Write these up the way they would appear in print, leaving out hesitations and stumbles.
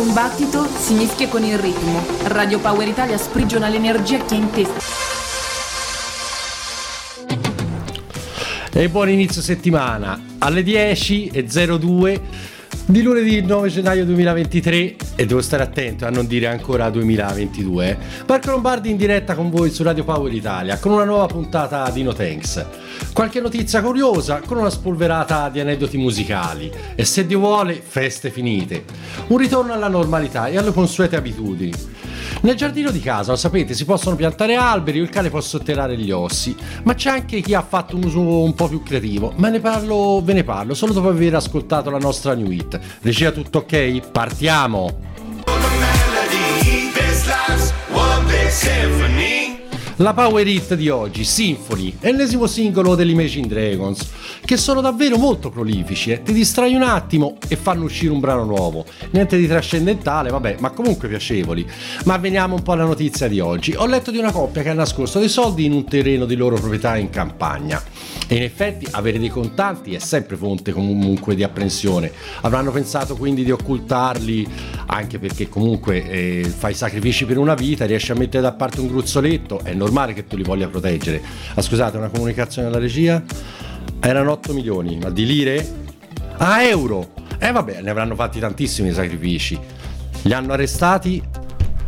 Un battito si mischia con il ritmo. Radio Power Italia sprigiona l'energia che è in testa. E buon inizio settimana. Alle 10:02 di lunedì 9 gennaio 2023, e devo stare attento a non dire ancora 2022. Marco Lombardi in diretta con voi su Radio Power Italia con una nuova puntata di No Thanks. Qualche notizia curiosa con una spolverata di aneddoti musicali e, se Dio vuole, feste finite. Un ritorno alla normalità e alle consuete abitudini. Nel giardino di casa, lo sapete, si possono piantare alberi o il cane può sotterrare gli ossi, ma c'è anche chi ha fatto un uso un po' più creativo, ma ve ne parlo solo dopo aver ascoltato la nostra new hit. Regia, tutto ok? Partiamo! La power hit di oggi, Symphony, ennesimo singolo degli Imagine Dragons, che sono davvero molto prolifici, ti distrai un attimo e fanno uscire un brano nuovo. Niente di trascendentale, vabbè, ma comunque piacevoli. Ma veniamo un po' alla notizia di oggi. Ho letto di una coppia che ha nascosto dei soldi in un terreno di loro proprietà in campagna. E in effetti avere dei contanti è sempre fonte comunque di apprensione. Avranno pensato quindi di occultarli, anche perché comunque fai sacrifici per una vita, riesci a mettere da parte un gruzzoletto, è normale che tu li voglia proteggere. Scusate, una comunicazione alla regia? Erano 8 milioni, ma di lire? Ah, euro! Vabbè, ne avranno fatti tantissimi sacrifici. Li hanno arrestati?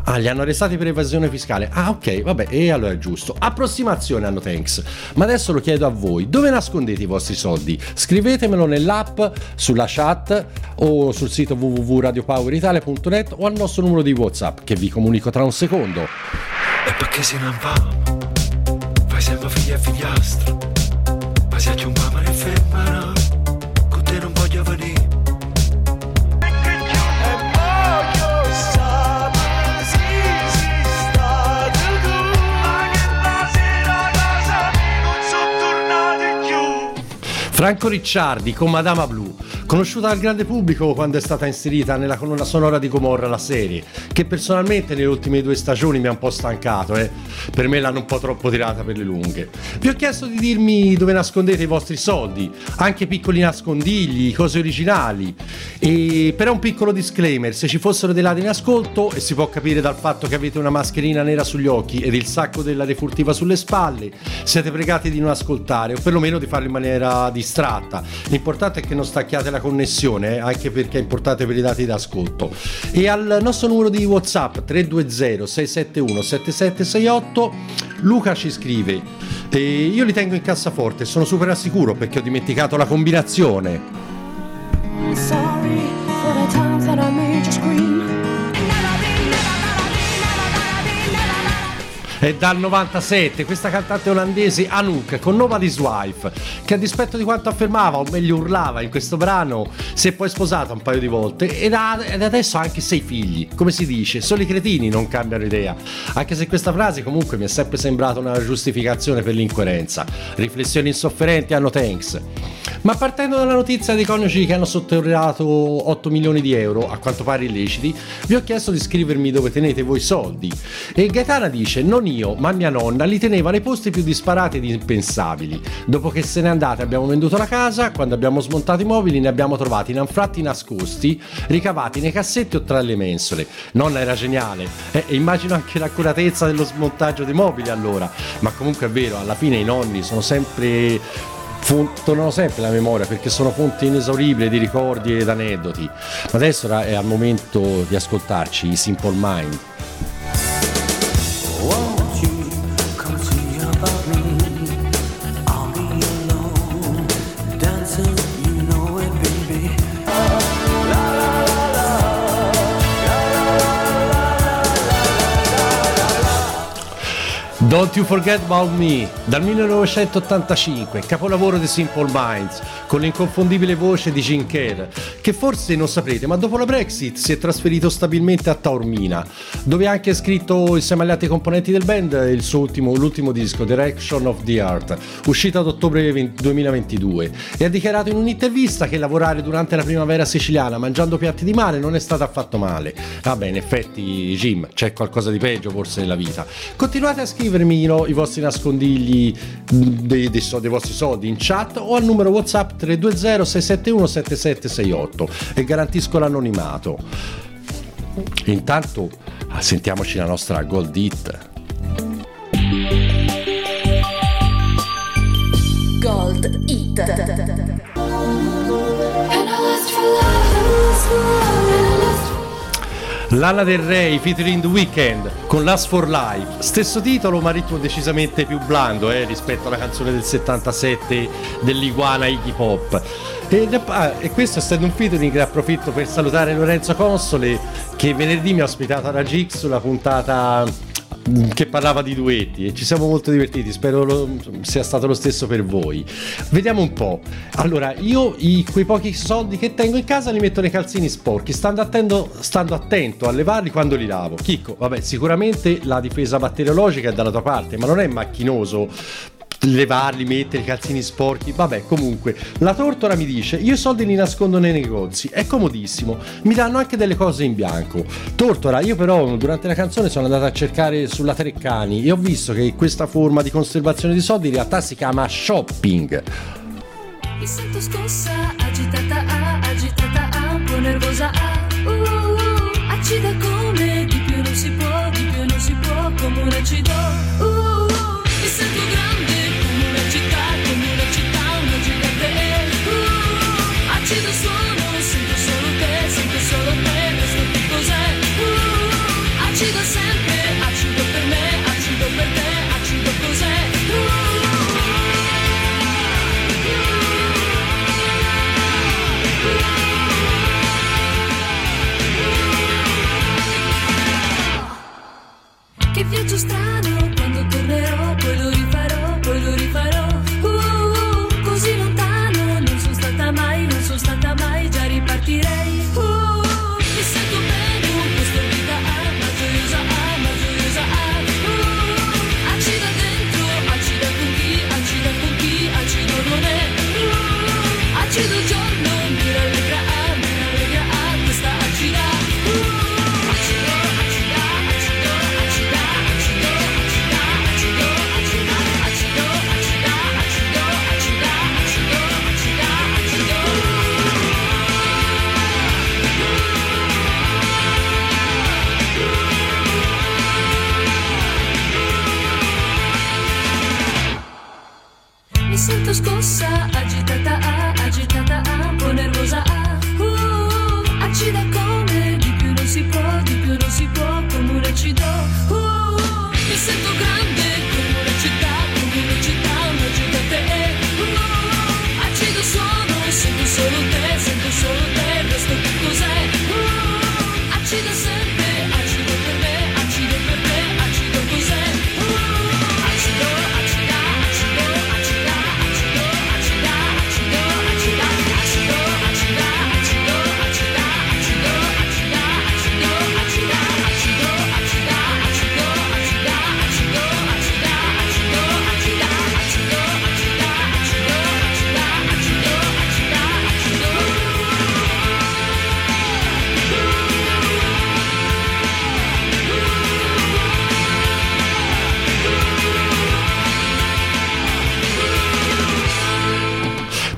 Ah, li hanno arrestati per evasione fiscale. Ah, ok, vabbè, e allora è giusto. Approssimazione hanno thanks. Ma adesso lo chiedo a voi: dove nascondete i vostri soldi? Scrivetemelo nell'app, sulla chat o sul sito www.radiopoweritalia.net o al nostro numero di WhatsApp, che vi comunico tra un secondo. E perché se non va? Fai sempre figlia e figliastro. Ma se c'è un mamma ne fermerà. Con te non voglio venire. Franco Ricciardi con Madama Blu, conosciuta al grande pubblico quando è stata inserita nella colonna sonora di Gomorra, la serie, che personalmente nelle ultime 2 stagioni mi ha un po' stancato, per me l'hanno un po' troppo tirata per le lunghe. Vi ho chiesto di dirmi dove nascondete i vostri soldi, anche piccoli nascondigli, cose originali, e però un piccolo disclaimer: se ci fossero dei ladri in ascolto, e si può capire dal fatto che avete una mascherina nera sugli occhi ed il sacco della refurtiva sulle spalle, siete pregati di non ascoltare o perlomeno di farlo in maniera di distratta. L'importante è che non stacchiate la connessione, anche perché è importante per i dati d'ascolto. E al nostro numero di WhatsApp 320 671 7768, Luca ci scrive: io li tengo in cassaforte, sono super al sicuro perché ho dimenticato la combinazione. Sorry for the times that I made you scream. È dal 97 questa cantante olandese Anouk con Nobody's Wife, che a dispetto di quanto affermava, o meglio urlava in questo brano, si è poi sposata un paio di volte ed adesso ha anche 6 figli. Come si dice, solo i cretini non cambiano idea, anche se questa frase comunque mi è sempre sembrata una giustificazione per l'incoerenza. Riflessioni insofferenti hanno thanks. Ma partendo dalla notizia dei coniugi che hanno sotterrato 8 milioni di euro, a quanto pare illeciti, vi ho chiesto di scrivermi dove tenete voi soldi. E Gaetana dice: non io, ma mia nonna li teneva nei posti più disparati ed impensabili. Dopo che se n'è andata abbiamo venduto la casa, quando abbiamo smontato i mobili ne abbiamo trovati in anfratti nascosti, ricavati nei cassetti o tra le mensole. Nonna era geniale, e immagino anche l'accuratezza dello smontaggio dei mobili allora. Ma comunque è vero, alla fine i nonni sono sempre... tornano sempre la memoria, perché sono fonte inesauribile di ricordi ed aneddoti. Ma adesso è al momento di ascoltarci i Simple Minds. Don't You Forget About Me, dal 1985, capolavoro di Simple Minds, con l'inconfondibile voce di Jim Kerr, che forse non saprete, ma dopo la Brexit si è trasferito stabilmente a Taormina, dove ha anche scritto, insieme agli altri componenti del band, il suo l'ultimo disco, Direction of the Heart, uscito ad ottobre 2022, e ha dichiarato in un'intervista che lavorare durante la primavera siciliana mangiando piatti di mare non è stato affatto male. Vabbè, in effetti, Jim, c'è qualcosa di peggio forse nella vita. Continuate a scrivere i vostri nascondigli dei vostri soldi in chat o al numero WhatsApp 320 671 7768 e garantisco l'anonimato. Intanto sentiamoci la nostra Gold Hit. Gold Hit. Lana Del Rey featuring The Weeknd con Last for Life, stesso titolo ma ritmo decisamente più blando rispetto alla canzone del 77 dell'iguana Iggy Pop. E questo è stato un featuring che approfitto per salutare Lorenzo Console, che venerdì mi ha ospitato alla GX sulla puntata che parlava di duetti e ci siamo molto divertiti, spero sia stato lo stesso per voi. Vediamo un po'. Allora, io quei pochi soldi che tengo in casa li metto nei calzini sporchi, stando attento a levarli quando li lavo. Chicco, vabbè, sicuramente la difesa batteriologica è dalla tua parte, ma non è macchinoso levarli, mettere i calzini sporchi. Vabbè, comunque la tortora mi dice: io i soldi li nascondo nei negozi, è comodissimo, mi danno anche delle cose in bianco. Tortora, io però durante la canzone sono andata a cercare sulla Treccani e ho visto che questa forma di conservazione di soldi in realtà si chiama shopping. Mi sento scossa, agitata, un po' nervosa, Acida come di più non si può, come un acido, mi sento grande. Sento solo te, questo che cos'è? Acido sempre, acido per me, acido per te, acido cos'è? Che viaggio strano, quando tornerò, poi lo rifarò, così lontano, non sono stata mai, già ripartirei. Mi sento bene con questa vita, ma gioiosa, acida dentro, acida con chi, acido non è, acido giorno, mi rallegra, questa acida, sento scossa, agitata, un po' nervosa, acida come di più non si può, come un acido, mi sento grande come una città, una gigante, acido sono, sento solo te, il resto che cos'è, acida sempre, acido per me, acido per te, acido cos'è,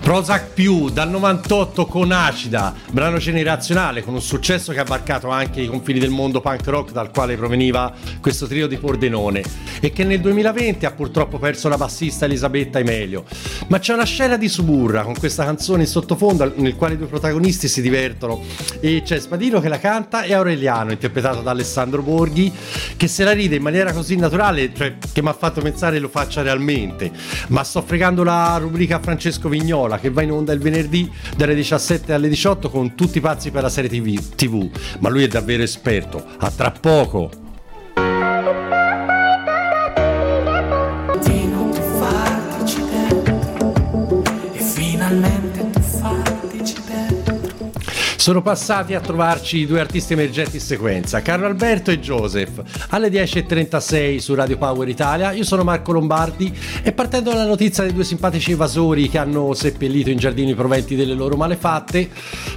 Prozac più dal 98 con Acida, brano generazionale con un successo che ha varcato anche i confini del mondo punk rock dal quale proveniva questo trio di Pordenone e che nel 2020 ha purtroppo perso la bassista Elisabetta Emelio. Ma c'è una scena di Suburra con questa canzone in sottofondo nel quale i due protagonisti si divertono e c'è Spadino che la canta e Aureliano, interpretato da Alessandro Borghi, che se la ride in maniera così naturale, cioè, che mi ha fatto pensare lo faccia realmente. Ma sto fregando la rubrica Francesco Vignola, che va in onda il venerdì dalle 17 alle 18 con Tutti pazzi per la serie TV, ma lui è davvero esperto. A tra poco. Di non fartici dentro, e finalmente tu fartici dentro. Sono passati a trovarci i due artisti emergenti in sequenza, Carlo Alberto e Joseph, alle 10.36 su Radio Power Italia. Io sono Marco Lombardi e partendo dalla notizia dei due simpatici evasori che hanno seppellito in giardino i proventi delle loro malefatte,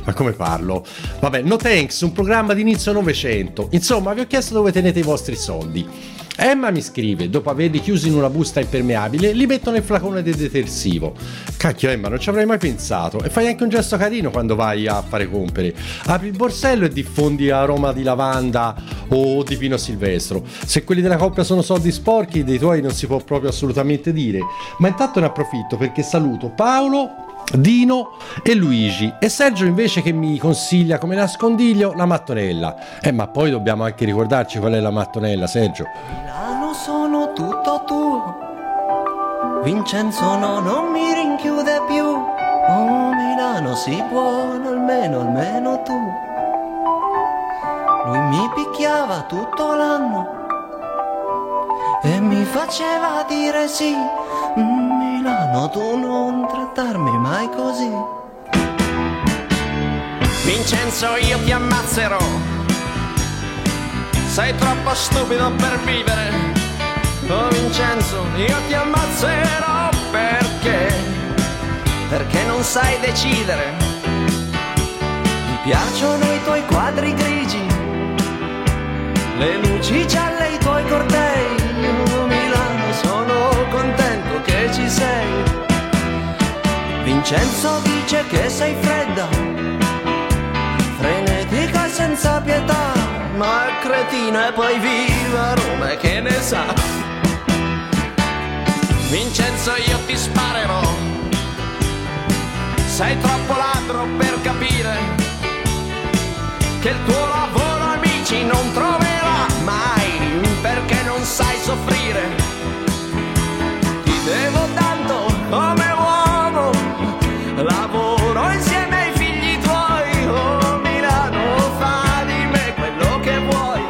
ma come parlo? Vabbè, No Thanks, un programma di inizio Novecento. Insomma, vi ho chiesto dove tenete i vostri soldi. Emma mi scrive: dopo averli chiusi in una busta impermeabile, li metto nel flacone del detersivo. Cacchio Emma, non ci avrei mai pensato. E fai anche un gesto carino quando vai a fare compere. Apri il borsello e diffondi aroma di lavanda o di pino silvestro. Se quelli della coppia sono soldi sporchi, dei tuoi non si può proprio assolutamente dire. Ma intanto ne approfitto perché saluto Paolo, Dino e Luigi e Sergio invece che mi consiglia come nascondiglio la mattonella. Ma poi dobbiamo anche ricordarci qual è la mattonella, Sergio. Milano sono tutto tuo, Vincenzo no, non mi rinchiude più. Oh Milano si buono, almeno tu. Lui mi picchiava tutto l'anno e mi faceva dire sì. Milano tu non trattarmi mai così. Vincenzo io ti ammazzerò, sei troppo stupido per vivere. Oh Vincenzo io ti ammazzerò perché? Perché non sai decidere. Mi piacciono i tuoi quadri grigi, le luci gialle, i tuoi cortei. Oh Milano sono contento che ci sei. Vincenzo dice che sei fredda, frenetica e senza pietà, ma cretina e poi viva Roma e che ne sa. Vincenzo io ti sparerò, sei troppo ladro per capire che il tuo lavoro amici non troverà mai, perché non sai soffrire. Ti devo tanto come uomo, lavoro insieme ai figli tuoi. Oh Milano fa di me quello che vuoi.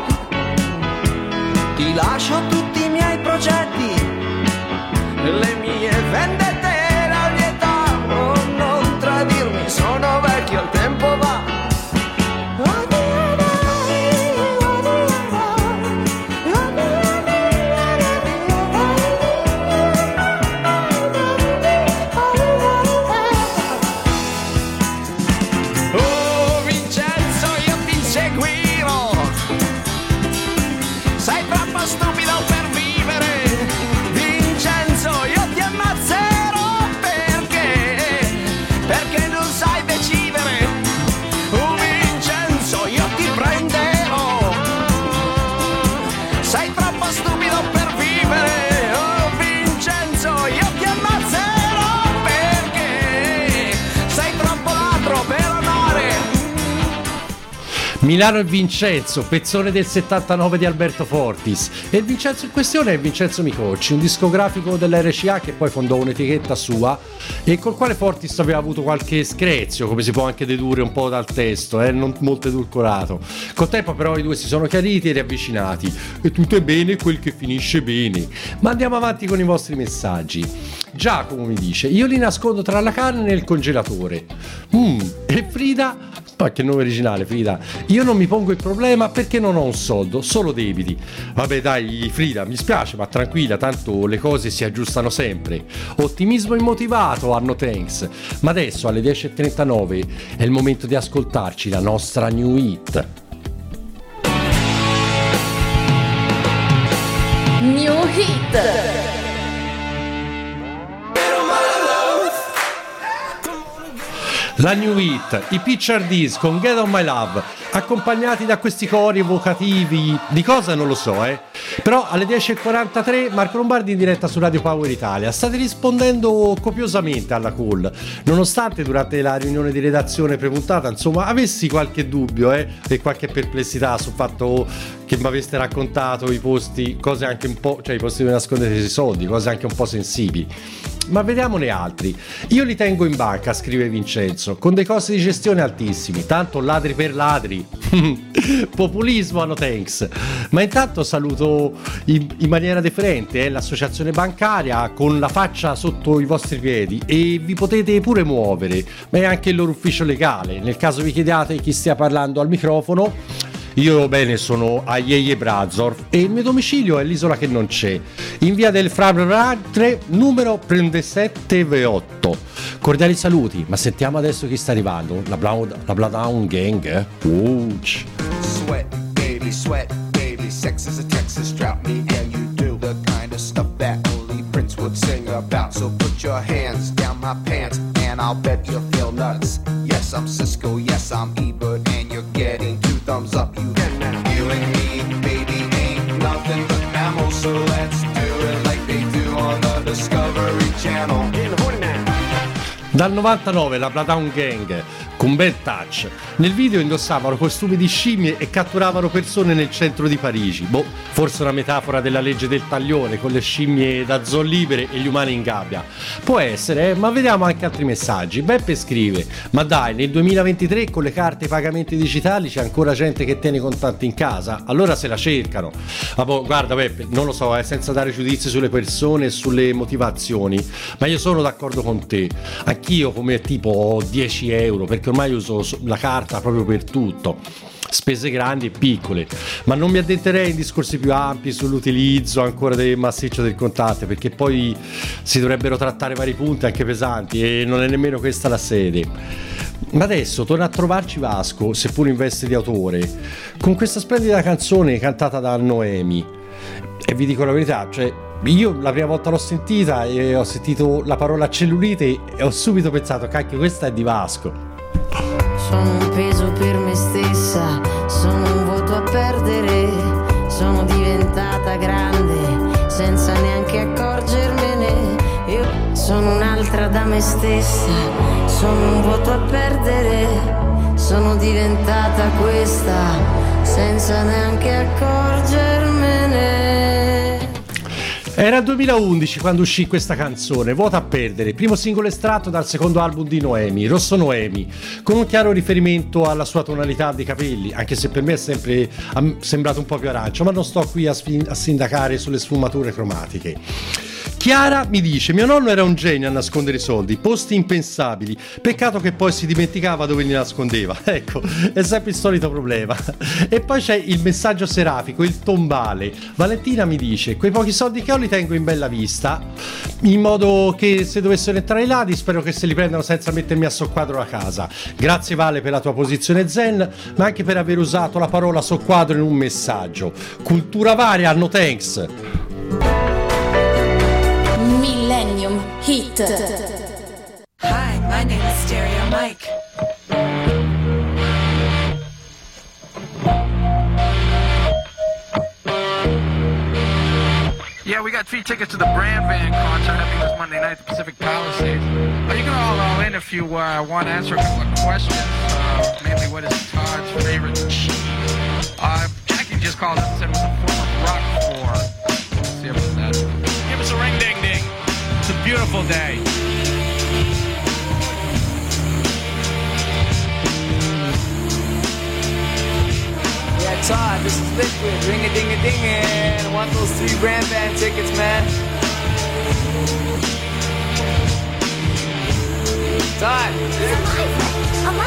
Ti lascio tutti i miei progetti, le mie vendette e la mia età. Oh non tradirmi, sono vecchio, il tempo va. Milano e Vincenzo, pezzone del 79 di Alberto Fortis. E il Vincenzo in questione è Vincenzo Micocci, un discografico dell'RCA che poi fondò un'etichetta sua e col quale Fortis aveva avuto qualche screzio, come si può anche dedurre un po' dal testo, non molto edulcorato. Col tempo però i due si sono chiariti e riavvicinati, e tutto è bene quel che finisce bene. Ma andiamo avanti con i vostri messaggi. Giacomo mi dice: io li nascondo tra la carne e il congelatore. E Frida? Ma che nome originale, Frida. Io non mi pongo il problema perché non ho un soldo, solo debiti. Vabbè dai Frida, mi spiace, ma tranquilla, tanto le cose si aggiustano sempre. Ottimismo immotivato, Arno Tanks. Ma adesso alle 10.39 è il momento di ascoltarci la nostra new hit. New hit. La new hit, i Picture Disc con Get On My Love, accompagnati da questi cori evocativi di cosa non lo so, però alle 10.43 Marco Lombardi in diretta su Radio Power Italia. State rispondendo copiosamente alla call, nonostante durante la riunione di redazione prepuntata insomma avessi qualche dubbio e qualche perplessità sul fatto che mi aveste raccontato i posti, cose anche un po', cioè i posti dove nascondete i soldi, cose anche un po' sensibili. Ma vediamone altri. Io li tengo in banca, scrive Vincenzo, con dei costi di gestione altissimi, tanto ladri per ladri. Populismo, no thanks. Ma intanto saluto in maniera deferente l'associazione bancaria con la faccia sotto i vostri piedi, e vi potete pure muovere, ma è anche il loro ufficio legale nel caso vi chiediate chi stia parlando al microfono. Io bene, sono a Yeye Brazor e il mio domicilio è l'isola che non c'è, in via del Frabrante numero 3728. Cordiali saluti, ma sentiamo adesso chi sta arrivando, la Platinum Gang, Sweat, baby, sweat, baby, sex is a Texas drought, me and you. I'll bet you feel nuts. Yes, I'm Cisco, yes, I'm Ebert, and you're getting two thumbs up. You and you and me, baby, ain't nothing but mammals, so let's do it like they do on the Discovery Channel. Dal 99 la Platinum Gang con Bad Touch. Nel video indossavano costumi di scimmie e catturavano persone nel centro di Parigi. Boh, forse una metafora della legge del taglione, con le scimmie da zoo libere e gli umani in gabbia. Può essere, ma vediamo anche altri messaggi. Beppe scrive: ma dai, nel 2023 con le carte e i pagamenti digitali c'è ancora gente che tiene i contanti in casa? Allora se la cercano. Ma boh, guarda Beppe, non lo so, senza dare giudizi sulle persone e sulle motivazioni, ma io sono d'accordo con te. Anch'io come tipo ho 10 euro perché ormai uso la carta proprio per tutto, spese grandi e piccole, ma non mi addentrerei in discorsi più ampi sull'utilizzo ancora del massiccio del contante, perché poi si dovrebbero trattare vari punti anche pesanti e non è nemmeno questa la sede. Ma adesso torna a trovarci Vasco, seppur in veste di autore, con questa splendida canzone cantata da Noemi. E vi dico la verità, cioè io la prima volta l'ho sentita e ho sentito la parola cellulite e ho subito pensato: cacchio, questa è di Vasco. Sono un peso per me stessa, sono un voto a perdere, sono diventata grande senza neanche accorgermene. Io sono un'altra da me stessa, sono un voto a perdere, sono diventata questa senza neanche accorgermene. Era il 2011 quando uscì questa canzone, Vuoto a perdere, primo singolo estratto dal secondo album di Noemi, Rosso Noemi, con un chiaro riferimento alla sua tonalità di capelli, anche se per me è sempre sembrato un po' più arancio, ma non sto qui a sindacare sulle sfumature cromatiche. Chiara mi dice: mio nonno era un genio a nascondere i soldi, posti impensabili, peccato che poi si dimenticava dove li nascondeva. Ecco, è sempre il solito problema. E poi c'è il messaggio serafico, il tombale. Valentina mi dice: quei pochi soldi che ho li tengo in bella vista, in modo che se dovessero entrare i ladri spero che se li prendano senza mettermi a soqquadro la casa. Grazie Vale per la tua posizione zen, ma anche per aver usato la parola soqquadro in un messaggio. Cultura varia, no thanks. Millennium Hit. Hi, my name is Stereo Mike. Yeah, we got 3 tickets to the Brand Van concert happening this Monday night at the Pacific Palisades. You can all in if you want to answer a couple of questions. Mainly, what is Todd's favorite cheese? Jackie just called up and said it was a form of rock for. Let's see about that. Give us a ring ding ding. It's a beautiful day. Yeah, Todd, this is Liquid. Ring-a-ding-a-ding, and I want those 3 Brand Van tickets, man. Todd. I'm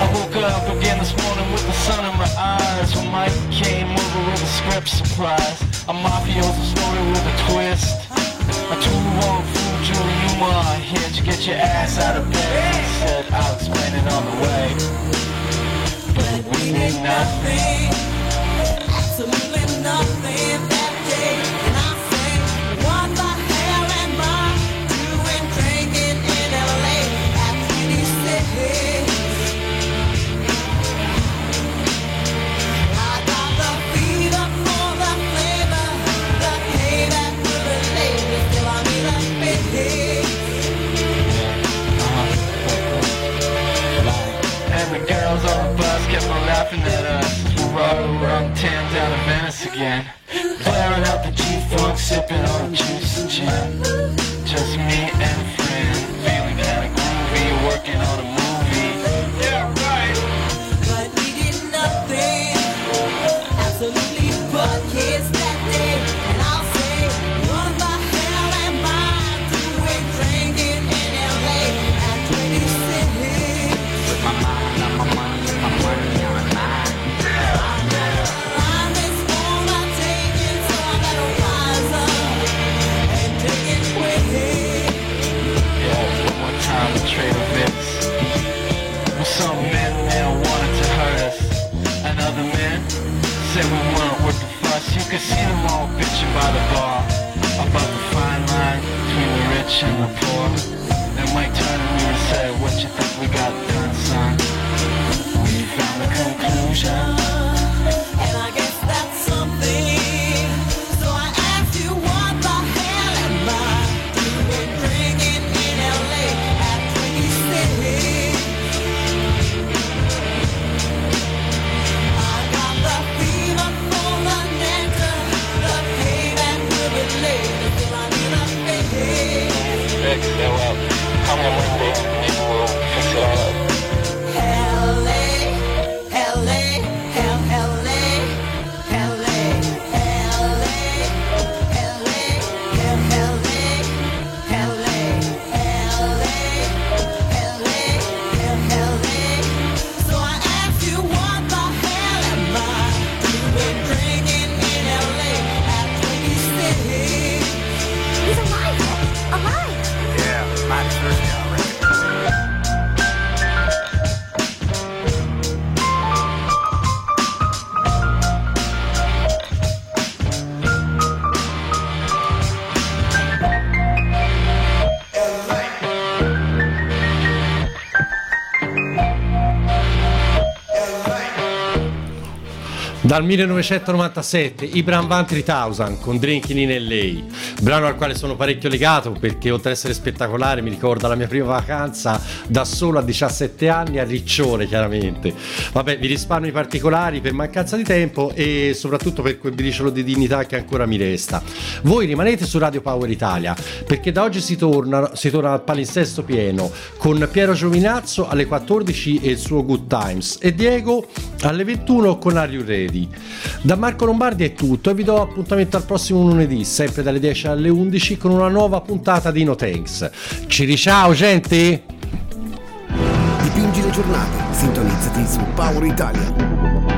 I woke up again this morning with the sun in my eyes. When Mike came over with a script surprise. A mafioso story with a twist. A 2-1 fool, Julie Newmar. Here to get your ass out of bed. He said, I'll explain it on the way. But we did nothing, absolutely nothing that day. And I say, what the hell am I doing drinking in L.A. at City City? Girls on the bus kept on laughing at us. We're all around Thames out of Venice again. Blaring out the G-Funk, sipping on juice and gin. Just me and a friend, feeling kinda groovy, working on a movie. Yeah, right. But we did nothing, absolutely fuck kids that day. And I'll say, what the hell am I doing drinking in L.A. at 26? Trade events. Well, some men now wanted to hurt us, and other men said we weren't worth the fuss. You could see them all bitching by the bar about the fine line between the rich and the poor. that might turn to me and say, what you think we got done, son? We found a conclusion. And I guess that's something. So I asked you, what the hell am I doing drinking in L.A. at 26? I got the fever for the nectar, the payback will be late until I need a baby. Come on, baby, we will fix it all up. Dal 1997 i Brand Van 3000 con Drinking in LA, brano al quale sono parecchio legato perché oltre ad essere spettacolare mi ricorda la mia prima vacanza da solo a 17 anni a Riccione, chiaramente. Vabbè, vi risparmio i particolari per mancanza di tempo e soprattutto per quel briciolo di dignità che ancora mi resta. Voi rimanete su Radio Power Italia perché da oggi si torna al palinsesto pieno con Piero Giovinazzo alle 14 e il suo Good Times e Diego alle 21 con Are You Ready? Da Marco Lombardi è tutto e vi do appuntamento al prossimo lunedì, sempre dalle 10 alle 11 con una nuova puntata di No Thanks. Ci riciao, gente! Dipingi le giornate, sintonizzati su Power Italia.